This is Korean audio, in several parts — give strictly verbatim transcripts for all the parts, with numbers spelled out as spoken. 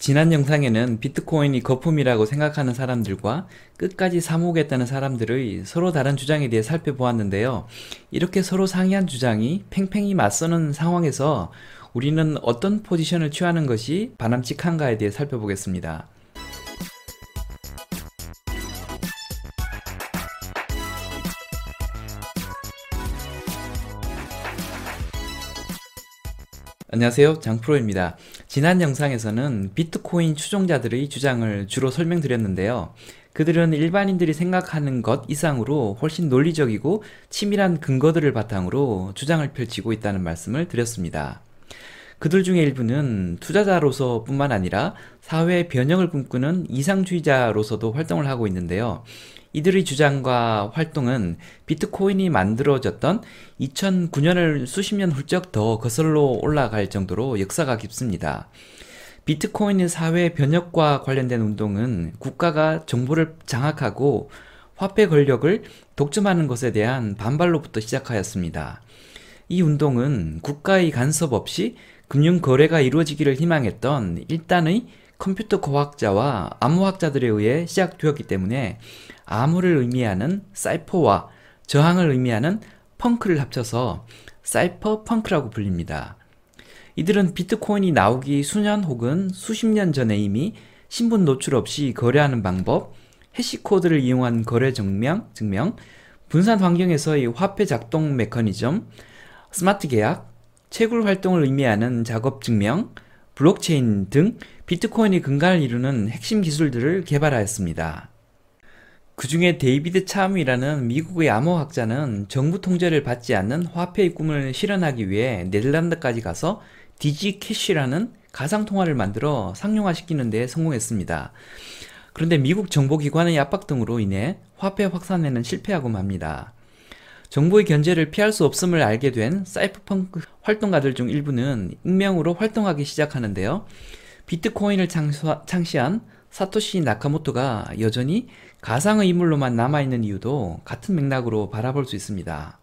지난 영상에는 비트코인이 거품이라고 생각하는 사람들과 끝까지 사모겠다는 사람들의 서로 다른 주장에 대해 살펴보았는데요. 이렇게 서로 상이한 주장이 팽팽히 맞서는 상황에서 우리는 어떤 포지션을 취하는 것이 바람직한가에 대해 살펴보겠습니다. 안녕하세요, 장프로입니다. 지난 영상에서는 비트코인 추종자들의 주장을 주로 설명드렸는데요. 그들은 일반인들이 생각하는 것 이상으로 훨씬 논리적이고 치밀한 근거들을 바탕으로 주장을 펼치고 있다는 말씀을 드렸습니다. 그들 중에 일부는 투자자로서 뿐만 아니라 사회의 변혁을 꿈꾸는 이상주의자로서도 활동을 하고 있는데요. 이들의 주장과 활동은 비트코인이 만들어졌던 이천구 년을 수십 년 훌쩍 더 거슬러 올라갈 정도로 역사가 깊습니다. 비트코인의 사회 변혁과 관련된 운동은 국가가 정보를 장악하고 화폐 권력을 독점하는 것에 대한 반발로부터 시작하였습니다. 이 운동은 국가의 간섭 없이 금융거래가 이루어지기를 희망했던 일단의 컴퓨터 과학자와 암호학자들에 의해 시작되었기 때문에 암호를 의미하는 사이퍼와 저항을 의미하는 펑크를 합쳐서 사이퍼 펑크라고 불립니다. 이들은 비트코인이 나오기 수년 혹은 수십 년 전에 이미 신분 노출 없이 거래하는 방법, 해시코드를 이용한 거래 증명, 증명, 분산 환경에서의 화폐 작동 메커니즘, 스마트 계약, 채굴 활동을 의미하는 작업 증명, 블록체인 등 비트코인의 근간을 이루는 핵심 기술들을 개발하였습니다. 그 중에 데이비드 참이라는 미국의 암호학자는 정부 통제를 받지 않는 화폐의 꿈을 실현하기 위해 네덜란드까지 가서 디지캐시라는 가상통화를 만들어 상용화시키는 데 성공했습니다. 그런데 미국 정보기관의 압박 등으로 인해 화폐 확산에는 실패하고 맙니다. 정부의 견제를 피할 수 없음을 알게 된 사이버펑크 활동가들 중 일부는 익명으로 활동하기 시작하는데요. 비트코인을 창시한 사토시 나카모토가 여전히 가상의 인물로만 남아있는 이유도 같은 맥락으로 바라볼 수 있습니다.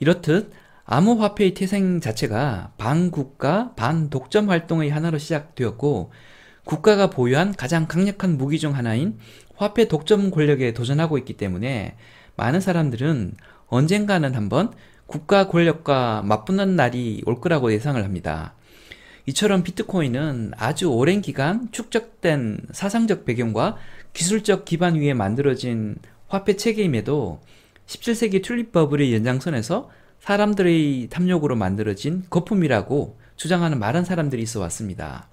이렇듯 암호화폐의 태생 자체가 반국가, 반독점 활동의 하나로 시작되었고 국가가 보유한 가장 강력한 무기 중 하나인 화폐 독점 권력에 도전하고 있기 때문에 많은 사람들은 언젠가는 한번 국가 권력과 맞붙는 날이 올 거라고 예상을 합니다. 이처럼 비트코인은 아주 오랜 기간 축적된 사상적 배경과 기술적 기반 위에 만들어진 화폐 체계임에도 십칠 세기 튤립 버블의 연장선에서 사람들의 탐욕으로 만들어진 거품이라고 주장하는 많은 사람들이 있어 왔습니다.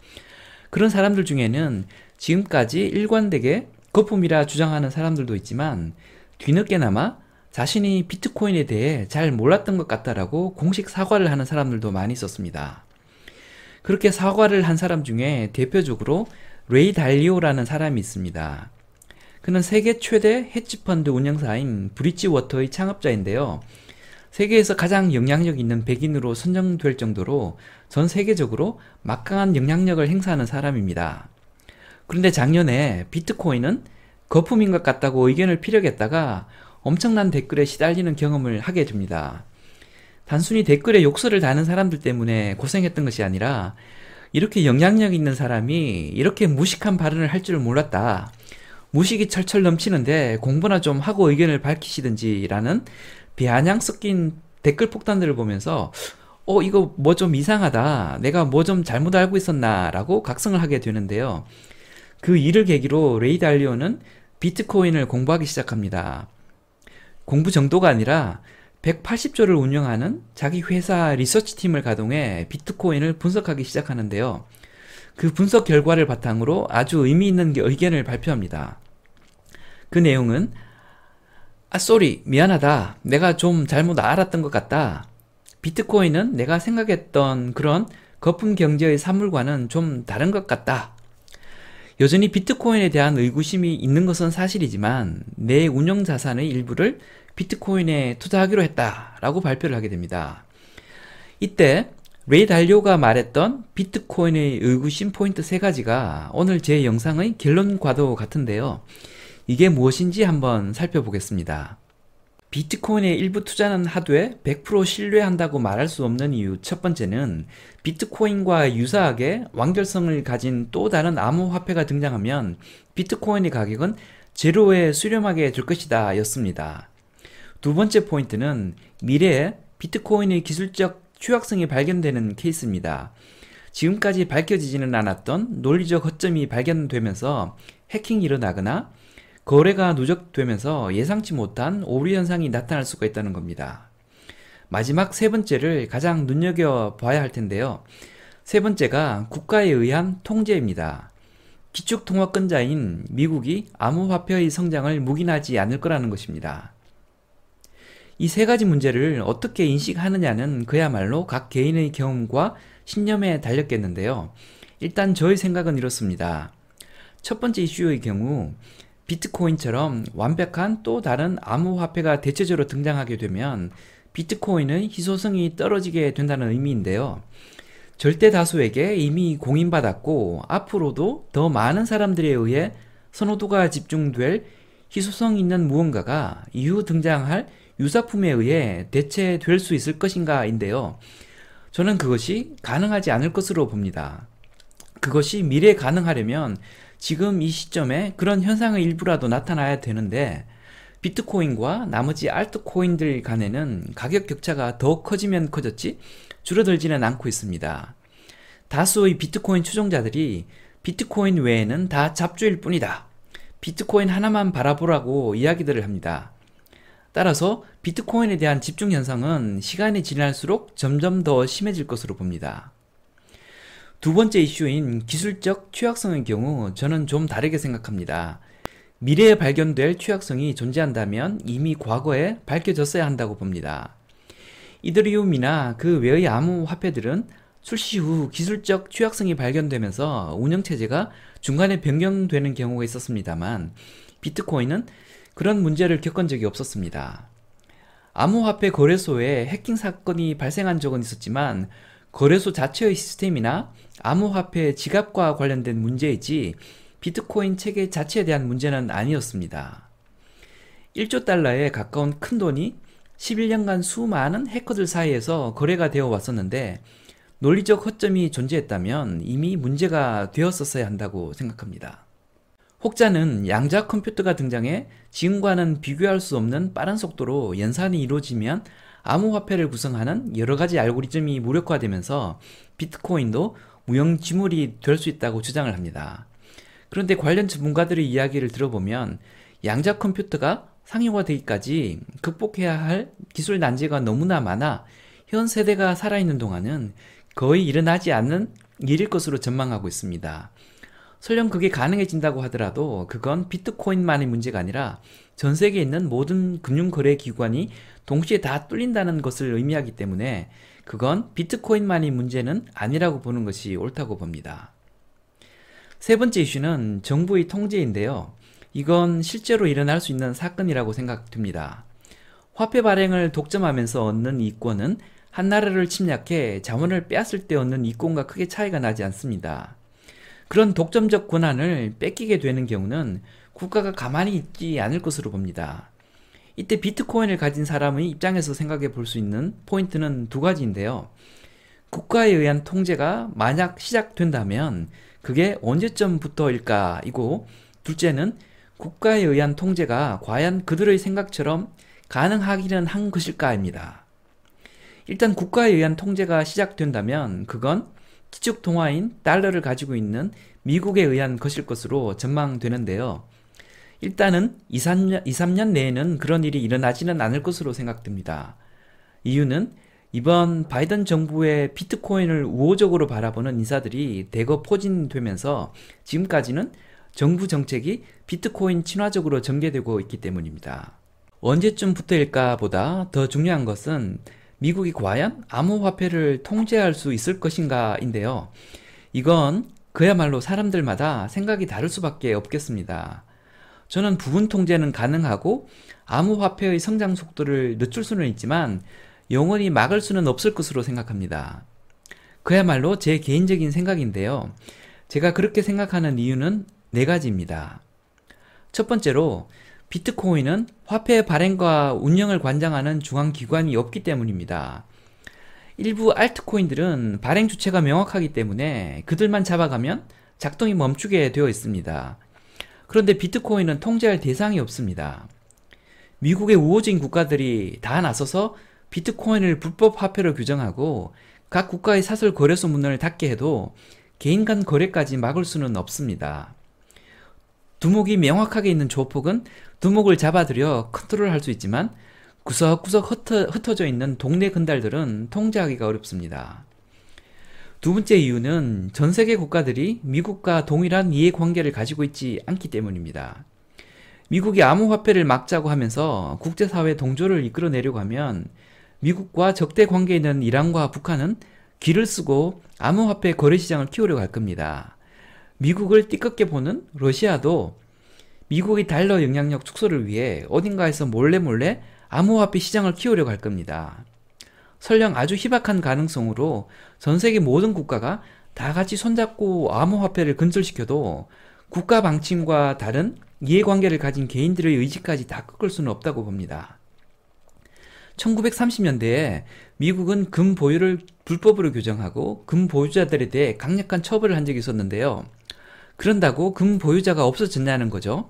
그런 사람들 중에는 지금까지 일관되게 거품이라 주장하는 사람들도 있지만 뒤늦게나마 자신이 비트코인에 대해 잘 몰랐던 것 같다라고 공식 사과를 하는 사람들도 많이 있었습니다. 그렇게 사과를 한 사람 중에 대표적으로 레이 달리오라는 사람이 있습니다. 그는 세계 최대 헤지펀드 운영사인 브릿지워터의 창업자인데요. 세계에서 가장 영향력 있는 백인으로 선정될 정도로 전 세계적으로 막강한 영향력을 행사하는 사람입니다. 그런데 작년에 비트코인은 거품인 것 같다고 의견을 피력했다가 엄청난 댓글에 시달리는 경험을 하게 됩니다. 단순히 댓글에 욕설을 다는 사람들 때문에 고생했던 것이 아니라 이렇게 영향력 있는 사람이 이렇게 무식한 발언을 할 줄 몰랐다. 무식이 철철 넘치는데 공부나 좀 하고 의견을 밝히시든지 라는 비아냥 섞인 댓글 폭탄들을 보면서 어 이거 뭐 좀 이상하다. 내가 뭐 좀 잘못 알고 있었나 라고 각성을 하게 되는데요. 그 일을 계기로 레이 달리오는 비트코인을 공부하기 시작합니다. 공부 정도가 아니라 백팔십 조를 운영하는 자기 회사 리서치팀을 가동해 비트코인을 분석하기 시작하는데요. 그 분석 결과를 바탕으로 아주 의미 있는 의견을 발표합니다. 그 내용은 아 쏘리 미안하다. 내가 좀 잘못 알았던 것 같다. 비트코인은 내가 생각했던 그런 거품 경제의 산물과는 좀 다른 것 같다. 여전히 비트코인에 대한 의구심이 있는 것은 사실이지만 내 운용 자산의 일부를 비트코인에 투자하기로 했다라고 발표를 하게 됩니다. 이때 레이 달리오가 말했던 비트코인의 의구심 포인트 세 가지가 오늘 제 영상의 갤런과도 같은데요. 이게 무엇인지 한번 살펴보겠습니다. 비트코인의 일부 투자는 하되 백 퍼센트 신뢰한다고 말할 수 없는 이유 첫 번째는 비트코인과 유사하게 완결성을 가진 또 다른 암호화폐가 등장하면 비트코인의 가격은 제로에 수렴하게 될 것이다 였습니다. 두 번째 포인트는 미래에 비트코인의 기술적 취약성이 발견되는 케이스입니다. 지금까지 밝혀지지는 않았던 논리적 허점이 발견되면서 해킹이 일어나거나 거래가 누적되면서 예상치 못한 오류 현상이 나타날 수가 있다는 겁니다. 마지막 세 번째를 가장 눈여겨봐야 할 텐데요. 세 번째가 국가에 의한 통제입니다. 기축통화권자인 미국이 암호화폐의 성장을 묵인하지 않을 거라는 것입니다. 이 세 가지 문제를 어떻게 인식하느냐는 그야말로 각 개인의 경험과 신념에 달렸겠는데요. 일단 저의 생각은 이렇습니다. 첫 번째 이슈의 경우 비트코인처럼 완벽한 또 다른 암호화폐가 대체적으로 등장하게 되면 비트코인의 희소성이 떨어지게 된다는 의미인데요. 절대 다수에게 이미 공인받았고 앞으로도 더 많은 사람들에 의해 선호도가 집중될 희소성 있는 무언가가 이후 등장할 유사품에 의해 대체될 수 있을 것인가 인데요. 저는 그것이 가능하지 않을 것으로 봅니다. 그것이 미래에 가능하려면 지금 이 시점에 그런 현상의 일부라도 나타나야 되는데 비트코인과 나머지 알트코인들 간에는 가격 격차가 더 커지면 커졌지 줄어들지는 않고 있습니다. 다수의 비트코인 추종자들이 비트코인 외에는 다 잡주일 뿐이다. 비트코인 하나만 바라보라고 이야기들을 합니다. 따라서 비트코인에 대한 집중 현상은 시간이 지날수록 점점 더 심해질 것으로 봅니다. 두 번째 이슈인 기술적 취약성의 경우 저는 좀 다르게 생각합니다. 미래에 발견될 취약성이 존재한다면 이미 과거에 밝혀졌어야 한다고 봅니다. 이더리움이나 그 외의 암호화폐들은 출시 후 기술적 취약성이 발견되면서 운영체제가 중간에 변경되는 경우가 있었습니다만 비트코인은 그런 문제를 겪은 적이 없었습니다. 암호화폐 거래소에 해킹 사건이 발생한 적은 있었지만 거래소 자체의 시스템이나 암호화폐 지갑과 관련된 문제이지 비트코인 체계 자체에 대한 문제는 아니었습니다. 일조 달러에 가까운 큰 돈이 십일 년간 수많은 해커들 사이에서 거래가 되어 왔었는데 논리적 허점이 존재했다면 이미 문제가 되었었어야 한다고 생각합니다. 혹자는 양자 컴퓨터가 등장해 지금과는 비교할 수 없는 빠른 속도로 연산이 이루어지면 암호화폐를 구성하는 여러가지 알고리즘이 무력화되면서 비트코인도 무형지물이 될 수 있다고 주장을 합니다. 그런데 관련 전문가들의 이야기를 들어보면 양자 컴퓨터가 상용화되기까지 극복해야 할 기술 난제가 너무나 많아 현 세대가 살아있는 동안은 거의 일어나지 않는 일일 것으로 전망하고 있습니다. 설령 그게 가능해진다고 하더라도 그건 비트코인만의 문제가 아니라 전 세계에 있는 모든 금융거래기관이 동시에 다 뚫린다는 것을 의미하기 때문에 그건 비트코인만의 문제는 아니라고 보는 것이 옳다고 봅니다. 세 번째 이슈는 정부의 통제인데요. 이건 실제로 일어날 수 있는 사건이라고 생각됩니다. 화폐 발행을 독점하면서 얻는 이권은 한 나라를 침략해 자원을 빼앗을 때 얻는 이권과 크게 차이가 나지 않습니다. 그런 독점적 권한을 뺏기게 되는 경우는 국가가 가만히 있지 않을 것으로 봅니다. 이때 비트코인을 가진 사람의 입장에서 생각해 볼 수 있는 포인트는 두 가지인데요. 국가에 의한 통제가 만약 시작된다면 그게 언제쯤부터일까 이고, 둘째는 국가에 의한 통제가 과연 그들의 생각처럼 가능하기는 한 것일까입니다. 일단 국가에 의한 통제가 시작된다면 그건 기축통화인 달러를 가지고 있는 미국에 의한 것일 것으로 전망되는데요. 일단은 이삼 년 내에는 그런 일이 일어나지는 않을 것으로 생각됩니다. 이유는 이번 바이든 정부의 비트코인을 우호적으로 바라보는 인사들이 대거 포진되면서 지금까지는 정부 정책이 비트코인 친화적으로 전개되고 있기 때문입니다. 언제쯤부터일까 보다 더 중요한 것은 미국이 과연 암호화폐를 통제할 수 있을 것인가 인데요. 이건 그야말로 사람들마다 생각이 다를 수밖에 없겠습니다. 저는 부분 통제는 가능하고 암호화폐의 성장 속도를 늦출 수는 있지만 영원히 막을 수는 없을 것으로 생각합니다. 그야말로 제 개인적인 생각인데요. 제가 그렇게 생각하는 이유는 네 가지입니다. 첫 번째로 비트코인은 화폐 발행과 운영을 관장하는 중앙기관이 없기 때문입니다. 일부 알트코인들은 발행 주체가 명확하기 때문에 그들만 잡아가면 작동이 멈추게 되어 있습니다. 그런데 비트코인은 통제할 대상이 없습니다. 미국의 우호적인 국가들이 다 나서서 비트코인을 불법 화폐로 규정하고 각 국가의 사설 거래소 문을 닫게 해도 개인 간 거래까지 막을 수는 없습니다. 두목이 명확하게 있는 조폭은 두목을 잡아들여 컨트롤할 수 있지만 구석구석 흩어, 흩어져 있는 동네 건달들은 통제하기가 어렵습니다. 두 번째 이유는 전 세계 국가들이 미국과 동일한 이해관계를 가지고 있지 않기 때문입니다. 미국이 암호화폐를 막자고 하면서 국제사회 동조를 이끌어내려고 하면 미국과 적대 관계에 있는 이란과 북한은 기를 쓰고 암호화폐 거래시장을 키우려고 할 겁니다. 미국을 띠껍게 보는 러시아도 미국의 달러 영향력 축소를 위해 어딘가에서 몰래 몰래 암호화폐 시장을 키우려고 할 겁니다. 설령 아주 희박한 가능성으로 전세계 모든 국가가 다 같이 손잡고 암호화폐를 근절시켜도 국가 방침과 다른 이해관계를 가진 개인들의 의지까지 다 꺾을 수는 없다고 봅니다. 천구백삼십 년대에 미국은 금 보유를 불법으로 규정하고 금 보유자들에 대해 강력한 처벌을 한 적이 있었는데요. 그런다고 금 보유자가 없어졌냐는 거죠.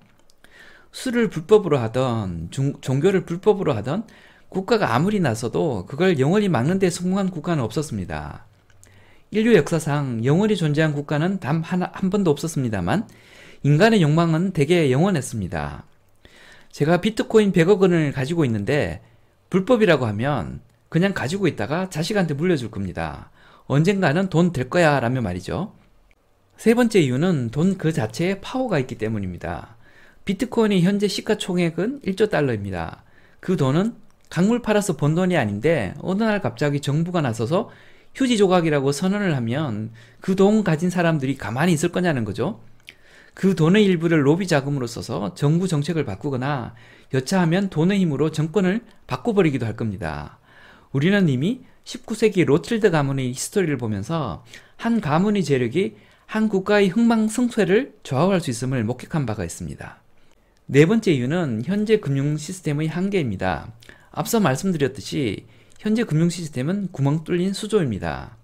술을 불법으로 하던 중, 종교를 불법으로 하던 국가가 아무리 나서도 그걸 영원히 막는 데 성공한 국가는 없었습니다. 인류 역사상 영원히 존재한 국가는 단 하나, 한 번도 없었습니다만 인간의 욕망은 대개 영원했습니다. 제가 비트코인 백억 원을 가지고 있는데 불법이라고 하면 그냥 가지고 있다가 자식한테 물려줄 겁니다. 언젠가는 돈 될 거야 라며 말이죠. 세 번째 이유는 돈 그 자체에 파워가 있기 때문입니다. 비트코인의 현재 시가총액은 일조 달러입니다. 그 돈은 강물 팔아서 번 돈이 아닌데 어느 날 갑자기 정부가 나서서 휴지 조각이라고 선언을 하면 그 돈 가진 사람들이 가만히 있을 거냐는 거죠. 그 돈의 일부를 로비 자금으로 써서 정부 정책을 바꾸거나 여차하면 돈의 힘으로 정권을 바꿔버리기도 할 겁니다. 우리는 이미 십구 세기 로틸드 가문의 히스토리를 보면서 한 가문의 재력이 한 국가의 흥망성쇠를 좌우할 수 있음을 목격한 바가 있습니다. 네 번째 이유는 현재 금융 시스템의 한계입니다. 앞서 말씀드렸듯이 현재 금융 시스템은 구멍 뚫린 수조입니다.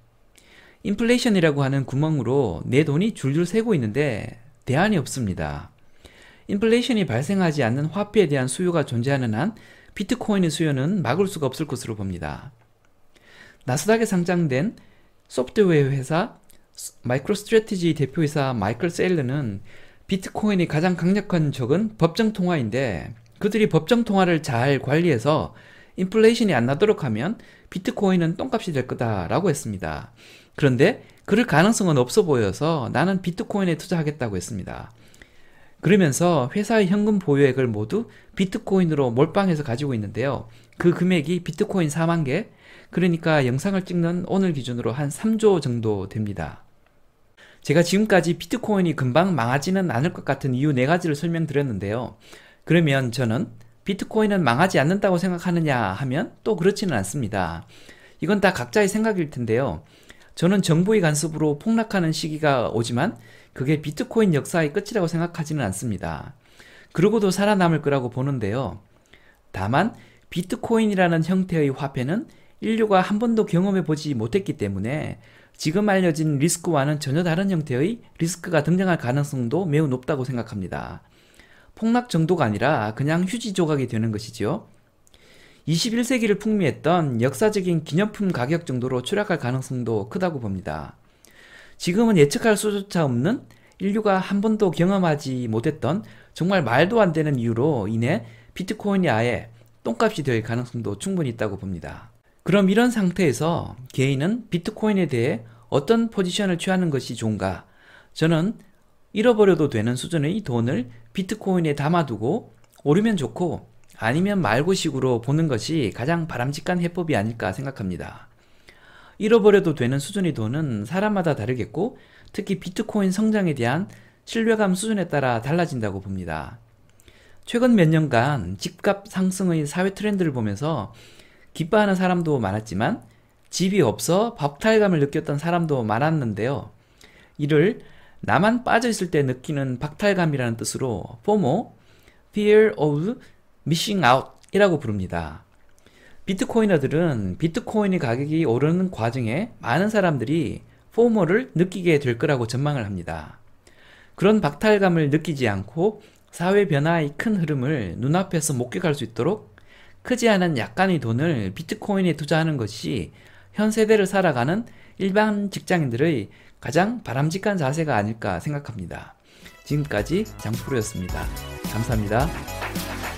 인플레이션이라고 하는 구멍으로 내 돈이 줄줄 새고 있는데 대안이 없습니다. 인플레이션이 발생하지 않는 화폐에 대한 수요가 존재하는 한 비트코인의 수요는 막을 수가 없을 것으로 봅니다. 나스닥에 상장된 소프트웨어 회사 마이크로스트래티지 대표이사 마이클 세일러는 비트코인의 가장 강력한 적은 법정통화인데 그들이 법정통화를 잘 관리해서 인플레이션이 안 나도록 하면 비트코인은 똥값이 될 거다라고 했습니다. 그런데 그럴 가능성은 없어 보여서 나는 비트코인에 투자하겠다고 했습니다. 그러면서 회사의 현금 보유액을 모두 비트코인으로 몰빵해서 가지고 있는데요. 그 금액이 비트코인 사만 개, 그러니까 영상을 찍는 오늘 기준으로 한 삼조 정도 됩니다. 제가 지금까지 비트코인이 금방 망하지는 않을 것 같은 이유 네 가지를 설명드렸는데요. 그러면 저는 비트코인은 망하지 않는다고 생각하느냐 하면 또 그렇지는 않습니다. 이건 다 각자의 생각일 텐데요. 저는 정부의 간섭으로 폭락하는 시기가 오지만 그게 비트코인 역사의 끝이라고 생각하지는 않습니다. 그러고도 살아남을 거라고 보는데요. 다만 비트코인이라는 형태의 화폐는 인류가 한 번도 경험해보지 못했기 때문에 지금 알려진 리스크와는 전혀 다른 형태의 리스크가 등장할 가능성도 매우 높다고 생각합니다. 폭락 정도가 아니라 그냥 휴지 조각이 되는 것이지요. 이십일 세기를 풍미했던 역사적인 기념품 가격 정도로 추락할 가능성도 크다고 봅니다. 지금은 예측할 수조차 없는 인류가 한 번도 경험하지 못했던 정말 말도 안 되는 이유로 인해 비트코인이 아예 똥값이 될 가능성도 충분히 있다고 봅니다. 그럼 이런 상태에서 개인은 비트코인에 대해 어떤 포지션을 취하는 것이 좋은가? 저는 잃어버려도 되는 수준의 돈을 비트코인에 담아두고 오르면 좋고 아니면 말고 식으로 보는 것이 가장 바람직한 해법이 아닐까 생각합니다. 잃어버려도 되는 수준의 돈은 사람마다 다르겠고 특히 비트코인 성장에 대한 신뢰감 수준에 따라 달라진다고 봅니다. 최근 몇 년간 집값 상승의 사회 트렌드를 보면서 기뻐하는 사람도 많았지만 집이 없어 박탈감을 느꼈던 사람도 많았는데요. 이를 나만 빠져있을 때 느끼는 박탈감이라는 뜻으로 포모, fear of missing out 이라고 부릅니다. 비트코이너들은 비트코인의 가격이 오르는 과정에 많은 사람들이 포머를 느끼게 될 거라고 전망을 합니다. 그런 박탈감을 느끼지 않고 사회 변화의 큰 흐름을 눈앞에서 목격할 수 있도록 크지 않은 약간의 돈을 비트코인에 투자하는 것이 현 세대를 살아가는 일반 직장인들의 가장 바람직한 자세가 아닐까 생각합니다. 지금까지 장프로였습니다. 감사합니다.